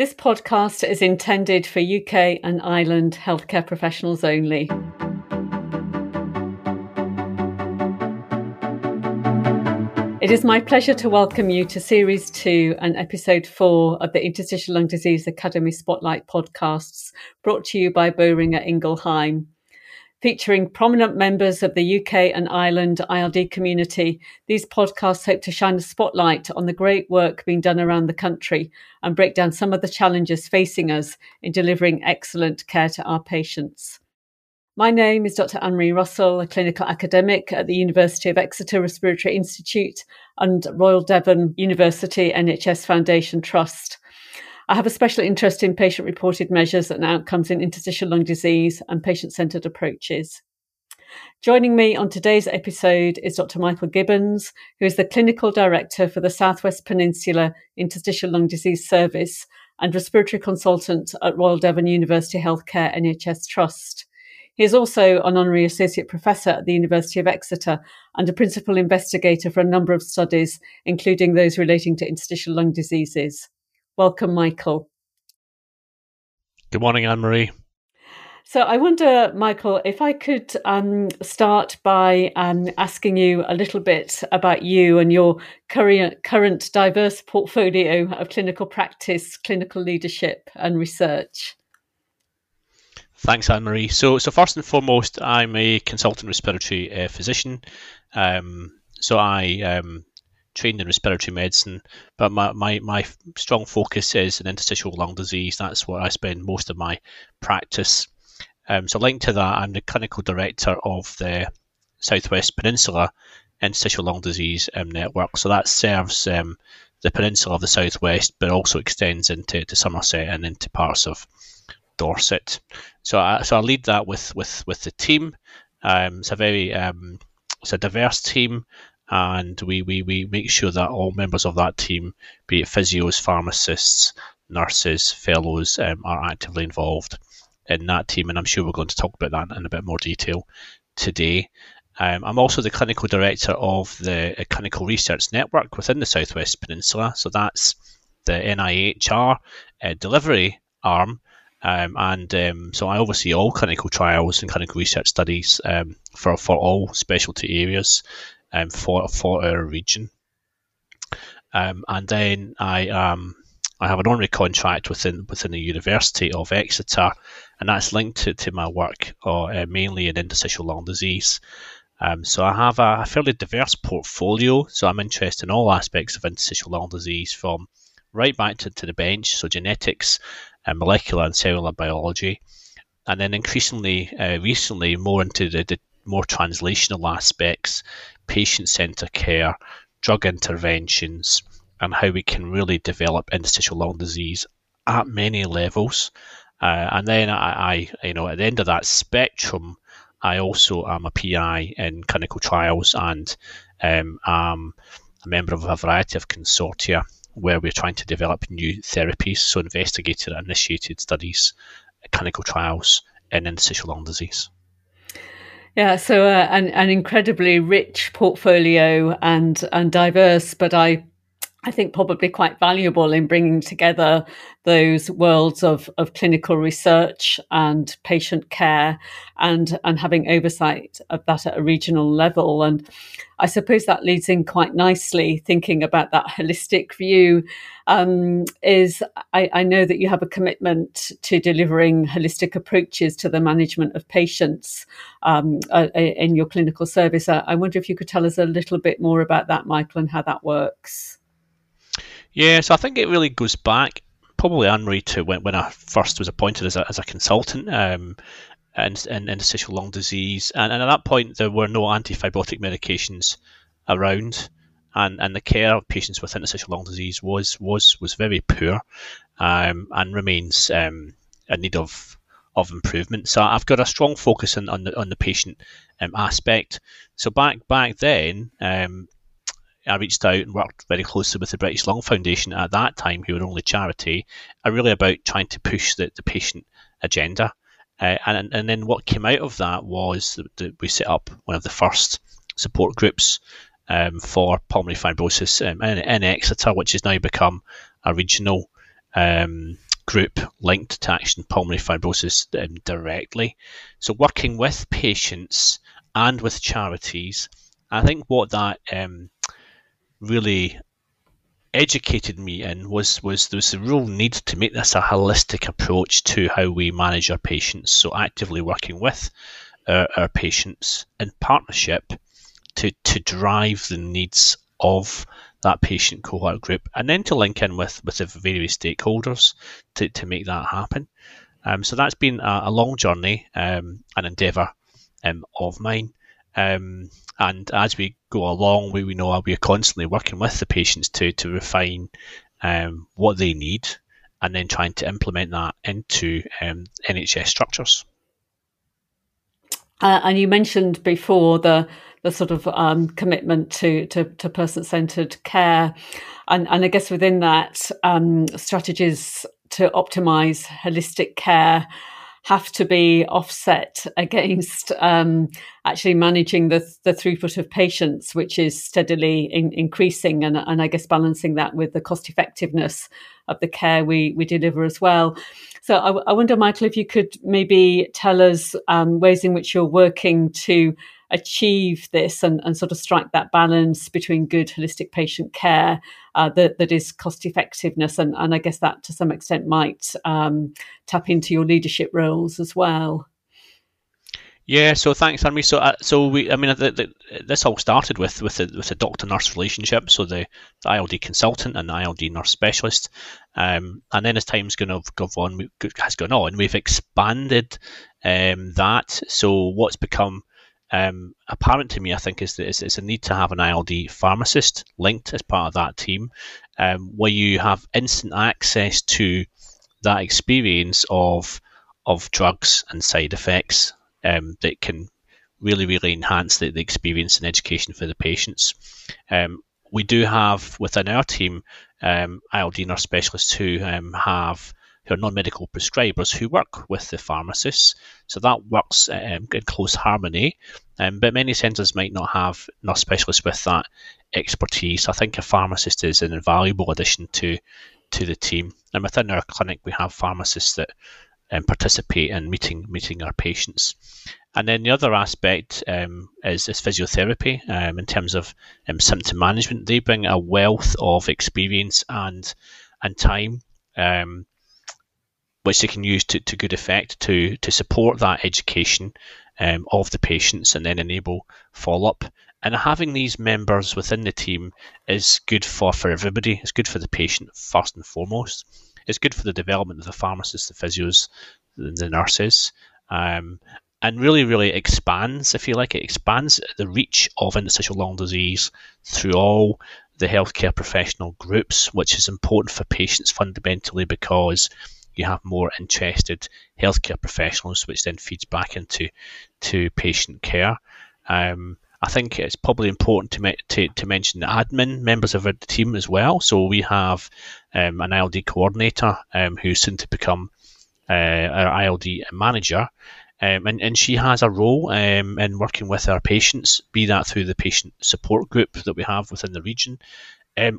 This podcast is intended for UK and Ireland healthcare professionals only. It is my pleasure to welcome you to Series 2 and Episode 4 of the Interstitial Lung Disease Academy Spotlight podcasts, brought to you by Boehringer Ingelheim, featuring prominent members of the UK and Ireland ILD community. These podcasts hope to shine a spotlight on the great work being done around the country and break down some of the challenges facing us in delivering excellent care to our patients. My name is Dr. Anne-Marie Russell, a clinical academic at the University of Exeter Respiratory Institute and Royal Devon University NHS Foundation Trust. I have a special interest in patient-reported measures and outcomes in interstitial lung disease and patient-centred approaches. Joining me on today's episode is Dr. Michael Gibbons, who is the Clinical Director for the Southwest Peninsula Interstitial Lung Disease Service and Respiratory Consultant at Royal Devon University Healthcare NHS Trust. He is also an Honorary Associate Professor at the University of Exeter and a Principal Investigator for a number of studies, including those relating to interstitial lung diseases. Welcome, Michael. Good morning, Anne-Marie. So I wonder, Michael, if I could start by asking you a little bit about you and your current diverse portfolio of clinical practice, clinical leadership and research. Thanks, Anne-Marie. So first and foremost, I'm a consultant respiratory physician. So I trained in respiratory medicine, but my strong focus is in interstitial lung disease. That's what I spend most of my practice. So linked to that, I'm the clinical director of the Southwest Peninsula Interstitial Lung Disease Network. So that serves the peninsula of the Southwest, but also extends into Somerset and into parts of Dorset. So I lead that with the team. It's a diverse team, and we make sure that all members of that team, be it physios, pharmacists, nurses, fellows, are actively involved in that team. And I'm sure we're going to talk about that in a bit more detail today. I'm also the clinical director of the Clinical Research Network within the Southwest Peninsula. So that's the NIHR delivery arm. So I oversee all clinical trials and clinical research studies for all specialty areas for our region. And then I have an honorary contract within the University of Exeter, and that's linked to my work mainly in interstitial lung disease. So I have a fairly diverse portfolio. So I'm interested in all aspects of interstitial lung disease, from right back to the bench, so genetics, molecular and cellular biology, and then increasingly recently more into the more translational aspects, patient-centred care, drug interventions, and how we can really develop interstitial lung disease at many levels. And then at the end of that spectrum, I also am a PI in clinical trials, and I'm a member of a variety of consortia where we're trying to develop new therapies, so investigator-initiated studies, clinical trials in interstitial lung disease. Yeah, so an incredibly rich portfolio and diverse, but I think probably quite valuable in bringing together those worlds of clinical research and patient care and having oversight of that at a regional level. And I suppose that leads in quite nicely, thinking about that holistic view, I know that you have a commitment to delivering holistic approaches to the management of patients in your clinical service. I wonder if you could tell us a little bit more about that, Michael, and how that works. Yeah, so I think it really goes back, probably, Anne-Marie, to when I first was appointed as a consultant in interstitial lung disease. And at that point, there were no antifibrotic medications around, and the care of patients with interstitial lung disease was very poor and remains in need of improvement. So I've got a strong focus on the patient aspect. So back then, I reached out and worked very closely with the British Lung Foundation at that time, who were only charity, are really about trying to push the patient agenda. And then what came out of that was that we set up one of the first support groups for pulmonary fibrosis in Exeter, which has now become a regional group linked to Action pulmonary fibrosis directly. So working with patients and with charities, I think what that really educated me in was there's a real need to make this a holistic approach to how we manage our patients. So actively working with our patients in partnership to drive the needs of that patient cohort group, and then to link in with the various stakeholders to make that happen. So that's been a long journey, an endeavour of mine. And as we go along, we know we're constantly working with the patients to refine what they need, and then trying to implement that into NHS structures. And you mentioned before the sort of commitment to person-centred care, and I guess within that, strategies to optimise holistic care have to be offset against actually managing the throughput of patients, which is steadily increasing, and I guess balancing that with the cost effectiveness of the care we deliver as well. So I wonder, Michael, if you could maybe tell us ways in which you're working to achieve this and sort of strike that balance between good holistic patient care that is cost effectiveness, and I guess that to some extent might tap into your leadership roles as well. Yeah, so thanks, Anne-Marie. This all started with a doctor-nurse relationship. So the ILD consultant and the ILD nurse specialist, and then as time's gone on, we've expanded that. So what's become apparent to me, I think, is a need to have an ILD pharmacist linked as part of that team, where you have instant access to that experience of drugs and side effects that can really, really enhance the experience and education for the patients. We do have within our team ILD nurse specialists who are non-medical prescribers who work with the pharmacists, so that works in close harmony, but many centres might not have nurse specialists with that expertise. I think a pharmacist is an invaluable addition to the team, and within our clinic we have pharmacists that participate in meeting our patients. And then the other aspect is physiotherapy, in terms of symptom management. They bring a wealth of experience and time, which they can use to good effect to support that education of the patients, and then enable follow-up. And having these members within the team is good for everybody. It's good for the patient first and foremost. It's good for the development of the pharmacists, the physios, the nurses, and really, really expands, if you like, it expands the reach of interstitial lung disease through all the healthcare professional groups, which is important for patients fundamentally, because you have more interested healthcare professionals, which then feeds back into patient care. I think it's probably important to mention the admin members of our team as well. So we have an ILD coordinator who's soon to become our ILD manager, and she has a role in working with our patients, be that through the patient support group that we have within the region,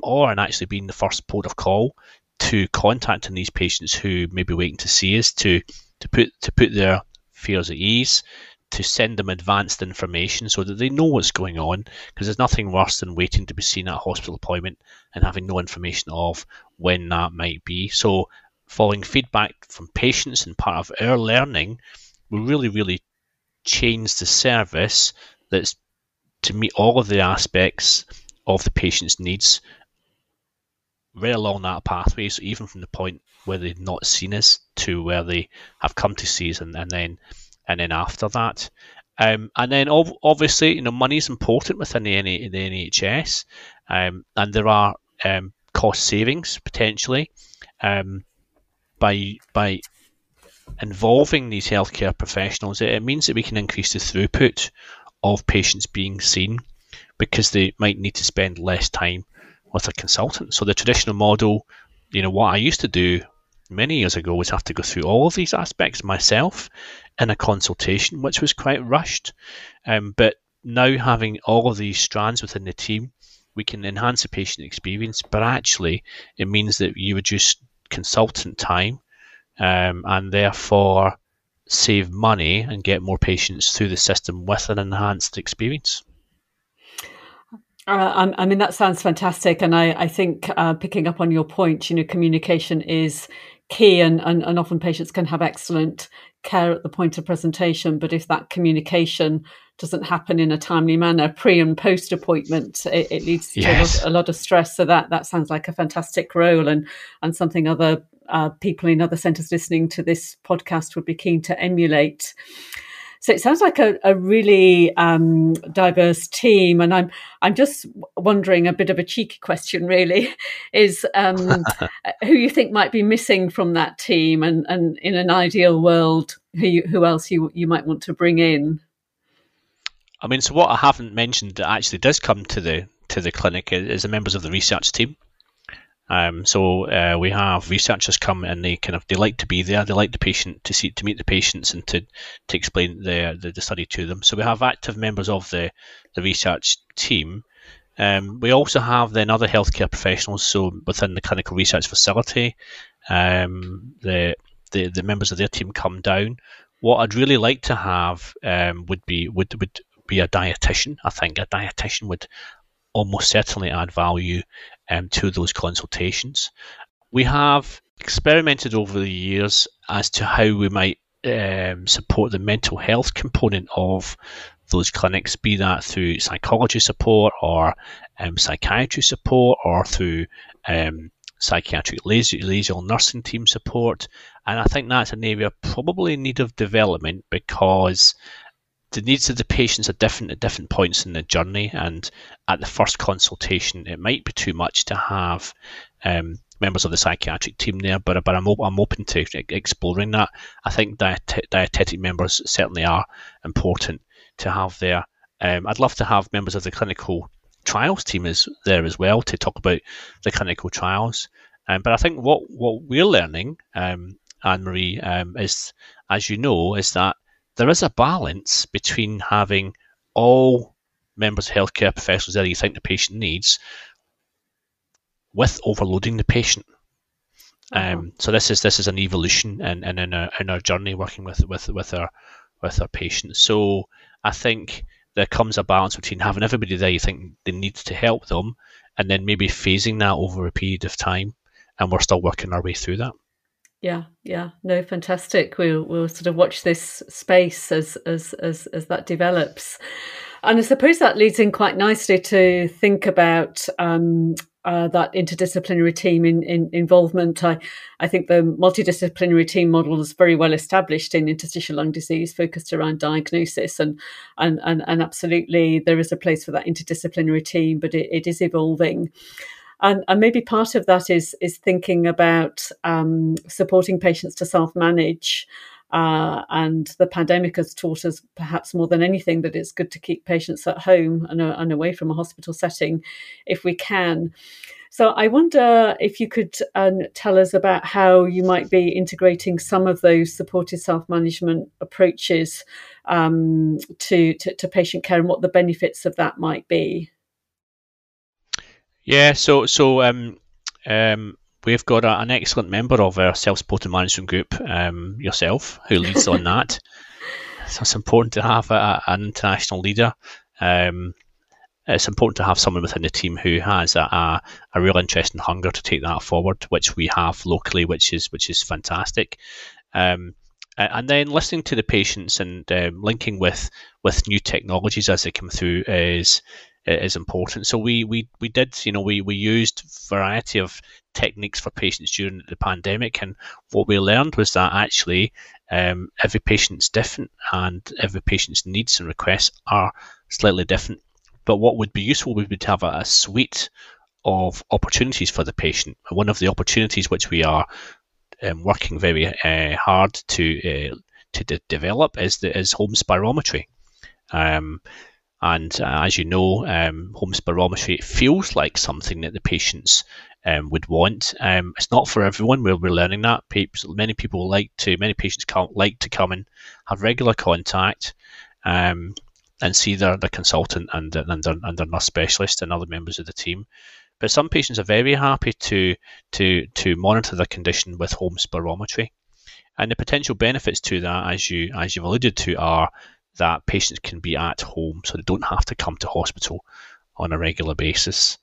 or in actually being the first port of call to contacting these patients who may be waiting to see us, to put their fears at ease, to send them advanced information so that they know what's going on, because there's nothing worse than waiting to be seen at a hospital appointment and having no information of when that might be. So following feedback from patients and part of our learning will really, really change the service that's to meet all of the aspects of the patient's needs right along that pathway, so even from the point where they've not seen us to where they have come to see us, and then after that, and then obviously, money is important within the NHS, and there are cost savings potentially by involving these healthcare professionals. It means that we can increase the throughput of patients being seen, because they might need to spend less time with a consultant. So the traditional model, what I used to do many years ago was have to go through all of these aspects myself in a consultation, which was quite rushed. But now, having all of these strands within the team, we can enhance the patient experience, but actually it means that you reduce consultant time and therefore save money and get more patients through the system with an enhanced experience. I mean, that sounds fantastic. And I think picking up on your point, you know, communication is key, and often patients can have excellent care at the point of presentation. But if that communication doesn't happen in a timely manner, pre and post appointment, it leads to a lot of stress. So that sounds like a fantastic role, and something other people in other centres listening to this podcast would be keen to emulate. So it sounds like a really diverse team, and I'm just wondering, a bit of a cheeky question really, is who you think might be missing from that team, and in an ideal world, who else you might want to bring in? I mean, so what I haven't mentioned that actually does come to the clinic is the members of the research team. So we have researchers come, and they like to be there. They like the patient to meet the patients and to explain the study to them. So we have active members of the research team. We also have then other healthcare professionals. So within the clinical research facility, the members of their team come down. What I'd really like to have would be a dietitian. I think a dietitian would almost certainly add value to those consultations. We have experimented over the years as to how we might support the mental health component of those clinics, be that through psychology support or psychiatry support, or through psychiatric liaison nursing team support. And I think that's an area probably in need of development, because the needs of the patients are different at different points in the journey, and at the first consultation, it might be too much to have members of the psychiatric team there. But I'm open to exploring that. I think dietetic members certainly are important to have there. I'd love to have members of the clinical trials team there as well to talk about the clinical trials. But I think what we're learning, Anne-Marie, is, as you know, is that there is a balance between having all members of healthcare professionals there you think the patient needs, with overloading the patient. So this is an evolution in our journey working with our patients. So I think there comes a balance between having everybody there you think they need to help them, and then maybe phasing that over a period of time. And we're still working our way through that. Yeah. No, fantastic. We'll sort of watch this space as that develops. And I suppose that leads in quite nicely to think about that interdisciplinary team in involvement. I think the multidisciplinary team model is very well established in interstitial lung disease, focused around diagnosis, and absolutely there is a place for that interdisciplinary team, but it is evolving. And maybe part of that is thinking about supporting patients to self-manage. And the pandemic has taught us perhaps more than anything that it's good to keep patients at home and away from a hospital setting if we can. So I wonder if you could tell us about how you might be integrating some of those supported self-management approaches to patient care, and what the benefits of that might be. Yeah, so we've got an excellent member of our self-supported management group, yourself, who leads on that. So it's important to have an international leader. It's important to have someone within the team who has a real interest and hunger to take that forward, which we have locally, which is fantastic. And then listening to the patients and linking with new technologies as they come through is important. So we did, we used a variety of techniques for patients during the pandemic, and what we learned was that actually every patient's different, and every patient's needs and requests are slightly different. But what would be useful would be to have a suite of opportunities for the patient. One of the opportunities which we are working very hard to develop is home spirometry. And as you know, home spirometry, it feels like something that the patients would want. It's not for everyone. We're learning that. Many patients like to come and have regular contact and see their consultant and their nurse specialist and other members of the team. But some patients are very happy to monitor their condition with home spirometry. And the potential benefits to that, as you've alluded to, are that patients can be at home, so they don't have to come to hospital on a regular basis.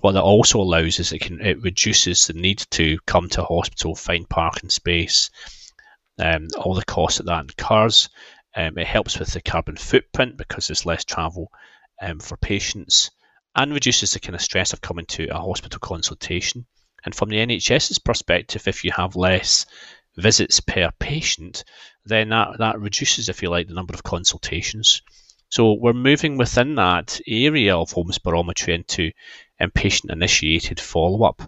What that also allows is it reduces the need to come to hospital, find parking space, all the costs that incurs. It helps with the carbon footprint because there's less travel for patients, and reduces the kind of stress of coming to a hospital consultation. And from the NHS's perspective, if you have less visits per patient, then that reduces, if you like, the number of consultations. So we're moving within that area of home spirometry into patient-initiated follow-up,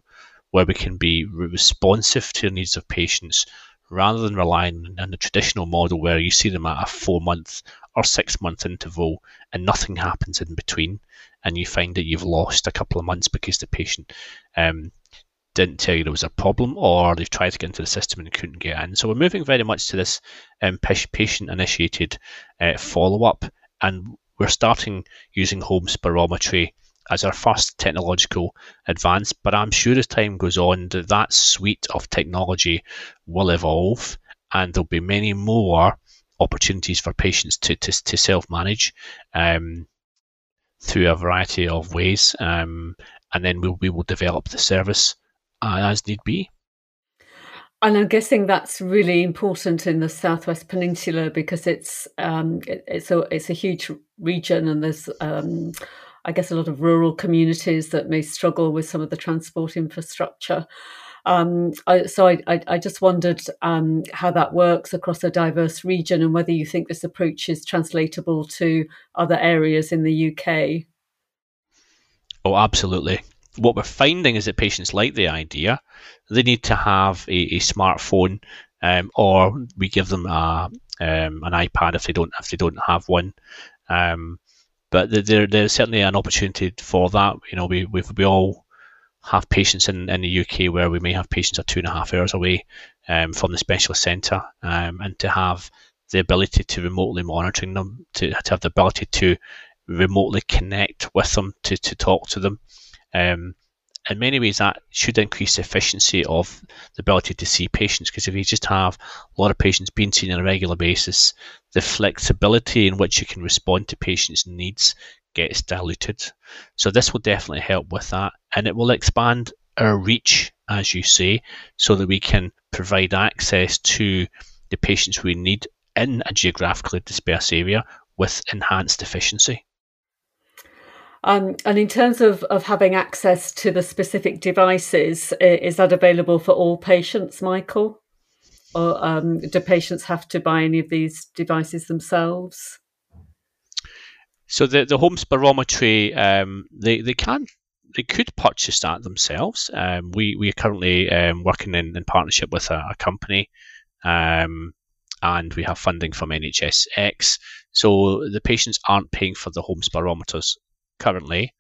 where we can be responsive to the needs of patients rather than relying on the traditional model where you see them at a 4-month or 6-month interval and nothing happens in between, and you find that you've lost a couple of months because the patient didn't tell you there was a problem, or they've tried to get into the system and couldn't get in. So we're moving very much to this patient-initiated follow-up, and we're starting using home spirometry as our first technological advance. But I'm sure as time goes on, that suite of technology will evolve, and there'll be many more opportunities for patients to self-manage through a variety of ways, and then we will develop the service as need be. And I'm guessing that's really important in the Southwest Peninsula, because it's a huge region, and there's I guess a lot of rural communities that may struggle with some of the transport infrastructure. So I just wondered how that works across a diverse region, and whether you think this approach is translatable to other areas in the UK. Oh, absolutely. What we're finding is that patients like the idea. They need to have a smartphone, or we give them an iPad if they don't have one. But there's certainly an opportunity for that. You know, we all have patients in the UK where we may have patients are 2.5 hours away from the specialist centre, and to have the ability to remotely monitoring them, to have the ability to remotely connect with them, to talk to them. In many ways, that should increase the efficiency of the ability to see patients, because if you just have a lot of patients being seen on a regular basis, the flexibility in which you can respond to patients' needs gets diluted. So this will definitely help with that, and it will expand our reach, as you say, so that we can provide access to the patients we need in a geographically dispersed area with enhanced efficiency. And in terms of having access to the specific devices, is that available for all patients, Michael? Or do patients have to buy any of these devices themselves? So the home spirometry, they could purchase that themselves. We are currently working in partnership with a company, and we have funding from NHSX. So the patients aren't paying for the home spirometers currently.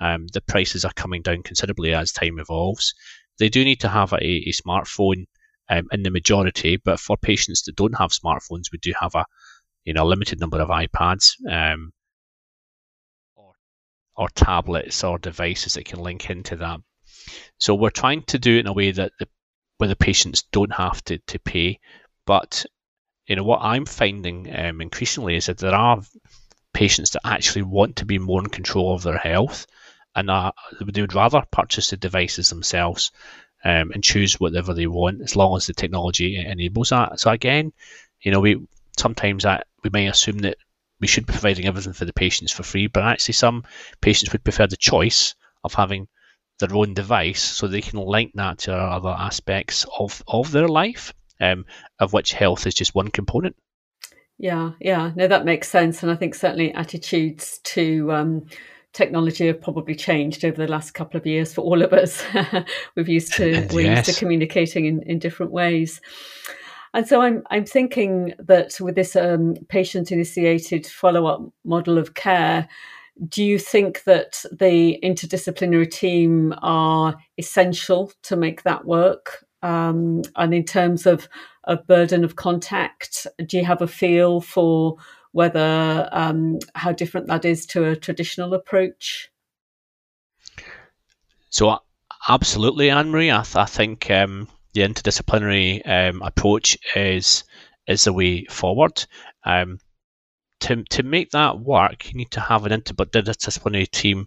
The prices are coming down considerably as time evolves. They do need to have a smartphone in the majority, but for patients that don't have smartphones, we do have a limited number of iPads or tablets or devices that can link into that. So we're trying to do it in a way that where the patients don't have to pay. But you know what I'm finding increasingly is that there are patients that actually want to be more in control of their health, and they would rather purchase the devices themselves and choose whatever they want, as long as the technology enables that. So again, we may assume that we should be providing everything for the patients for free, but actually some patients would prefer the choice of having their own device, so they can link that to other aspects of their life, of which health is just one component. Yeah. No, that makes sense. And I think certainly attitudes to technology have probably changed over the last couple of years for all of us. We're used to communicating in different ways. And so I'm thinking that with this patient-initiated follow-up model of care, do you think that the interdisciplinary team are essential to make that work? And in terms of a burden of contact, do you have a feel for whether how different that is to a traditional approach? So absolutely, Anne-Marie. I think the interdisciplinary approach is the way forward. To make that work, you need to have an interdisciplinary team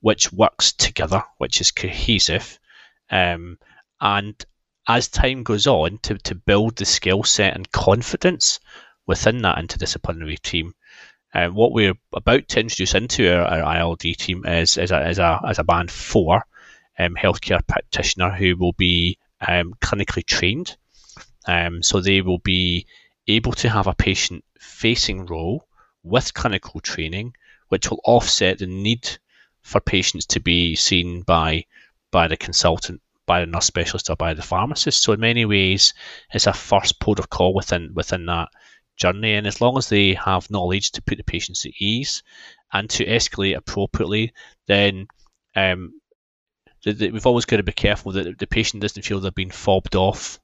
which works together, which is cohesive, and as time goes on, to build the skill set and confidence within that interdisciplinary team. What we're about to introduce into our ILD team is a band 4 healthcare practitioner who will be clinically trained. So they will be able to have a patient-facing role with clinical training, which will offset the need for patients to be seen by the consultant, by the nurse specialist, or by the pharmacist. So in many ways, it's a first port of call within that journey, and as long as they have knowledge to put the patients at ease and to escalate appropriately, then we've always got to be careful that the patient doesn't feel they've been fobbed off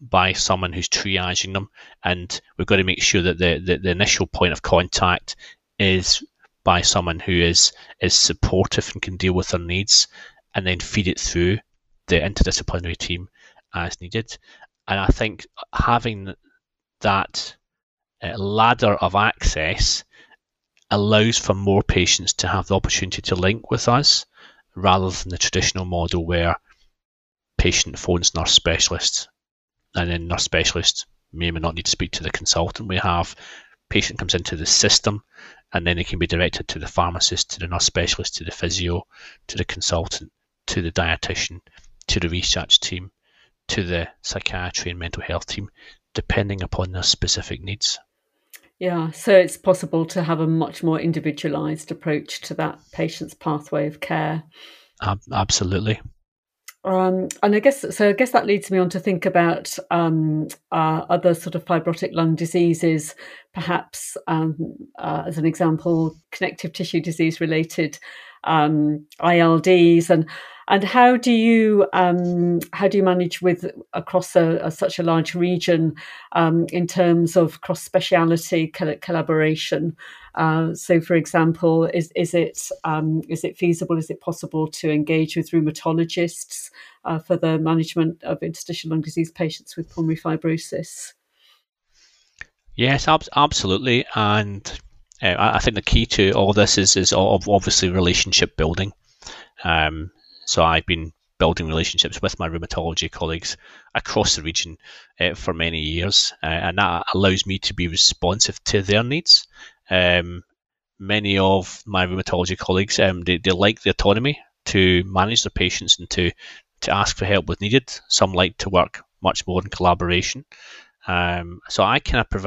by someone who's triaging them, and we've got to make sure that the initial point of contact is by someone who is supportive and can deal with their needs, and then feed it through the interdisciplinary team as needed. And I think having that ladder of access allows for more patients to have the opportunity to link with us, rather than the traditional model where patient phones nurse specialist, and then nurse specialist may not need to speak to the consultant. We have patient comes into the system, and then it can be directed to the pharmacist, to the nurse specialist, to the physio, to the consultant, to the dietitian, to the research team, to the psychiatry and mental health team, depending upon their specific needs. Yeah, so it's possible to have a much more individualised approach to that patient's pathway of care. Absolutely. And I guess that leads me on to think about other sort of fibrotic lung diseases, perhaps as an example, connective tissue disease related ILDs, and how do you manage with across such a large region in terms of cross speciality collaboration? So, for example, is it feasible? Is it possible to engage with rheumatologists for the management of interstitial lung disease patients with pulmonary fibrosis? Yes, absolutely, and I think the key to all this is obviously relationship building. So I've been building relationships with my rheumatology colleagues across the region for many years, and that allows me to be responsive to their needs. Many of my rheumatology colleagues, they like the autonomy to manage their patients and to ask for help when needed. Some like to work much more in collaboration. So I kind of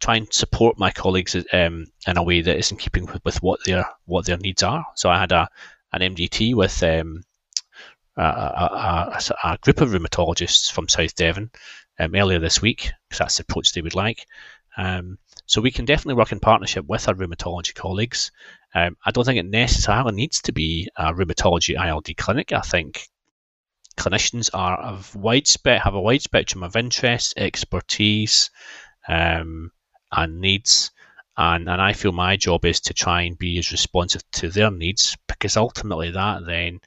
try and support my colleagues in a way that is in keeping with what their needs are. So I had an MDT with a group of rheumatologists from South Devon earlier this week, because that's the approach they would like. So we can definitely work in partnership with our rheumatology colleagues. I don't think it necessarily needs to be a rheumatology ILD clinic. I think clinicians have a wide spectrum of interests, expertise, and needs. And I feel my job is to try and be as responsive to their needs, because ultimately that then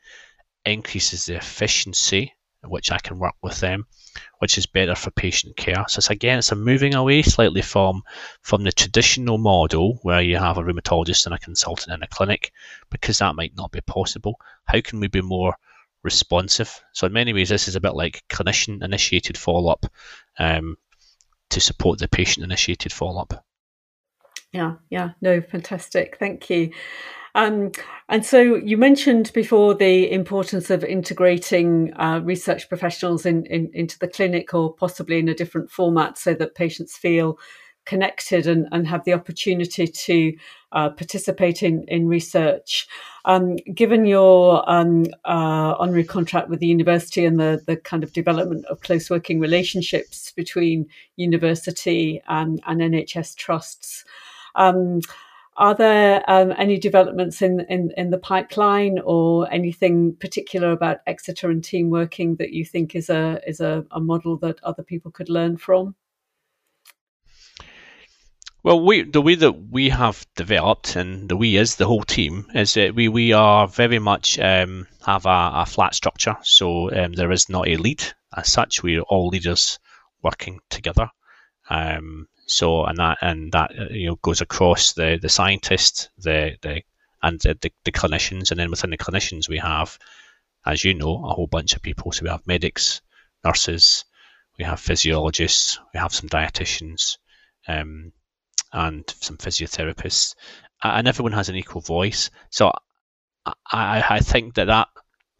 increases the efficiency at which I can work with them, which is better for patient care. So it's a moving away slightly from the traditional model where you have a rheumatologist and a consultant in a clinic, because that might not be possible. How can we be more responsive? So in many ways, this is a bit like clinician-initiated follow-up to support the patient-initiated follow-up. Yeah, no, fantastic. Thank you. And so you mentioned before the importance of integrating research professionals into the clinic, or possibly in a different format, so that patients feel connected and have the opportunity to participate in research. Given your honorary contract with the university and the kind of development of close working relationships between university and NHS trusts, are there any developments in the pipeline, or anything particular about Exeter and team working that you think is a model that other people could learn from? Well, the way that we have developed, and the we is the whole team, is that we are very much have a flat structure. So there is not a lead as such. We are all leaders working together. So that goes across the scientists, the clinicians, and then within the clinicians we have, as you know, a whole bunch of people. So we have medics, nurses, we have physiologists, we have some dietitians, and some physiotherapists, and everyone has an equal voice. So I think that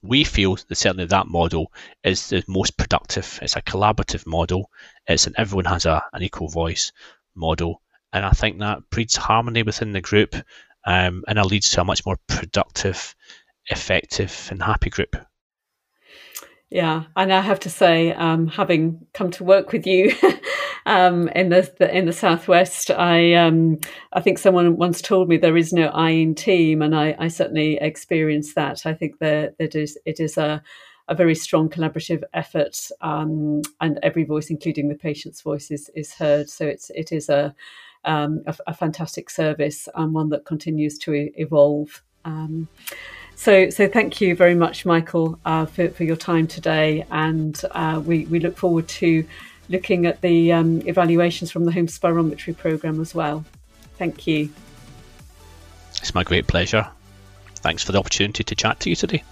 we feel that certainly that model is the most productive. It's a collaborative model. It's an everyone has an equal voice model, and I think that breeds harmony within the group, and it leads to a much more productive, effective, and happy group. Yeah, and I have to say, having come to work with you in the Southwest, I think someone once told me there is no I in team, and I certainly experienced that. I think it is a very strong collaborative effort, and every voice, including the patient's voice, is heard. So it is a fantastic service, and one that continues to evolve. So thank you very much, Michael, for your time today, and we look forward to looking at the evaluations from the home spirometry programme as well. Thank you. It's my great pleasure. Thanks for the opportunity to chat to you today.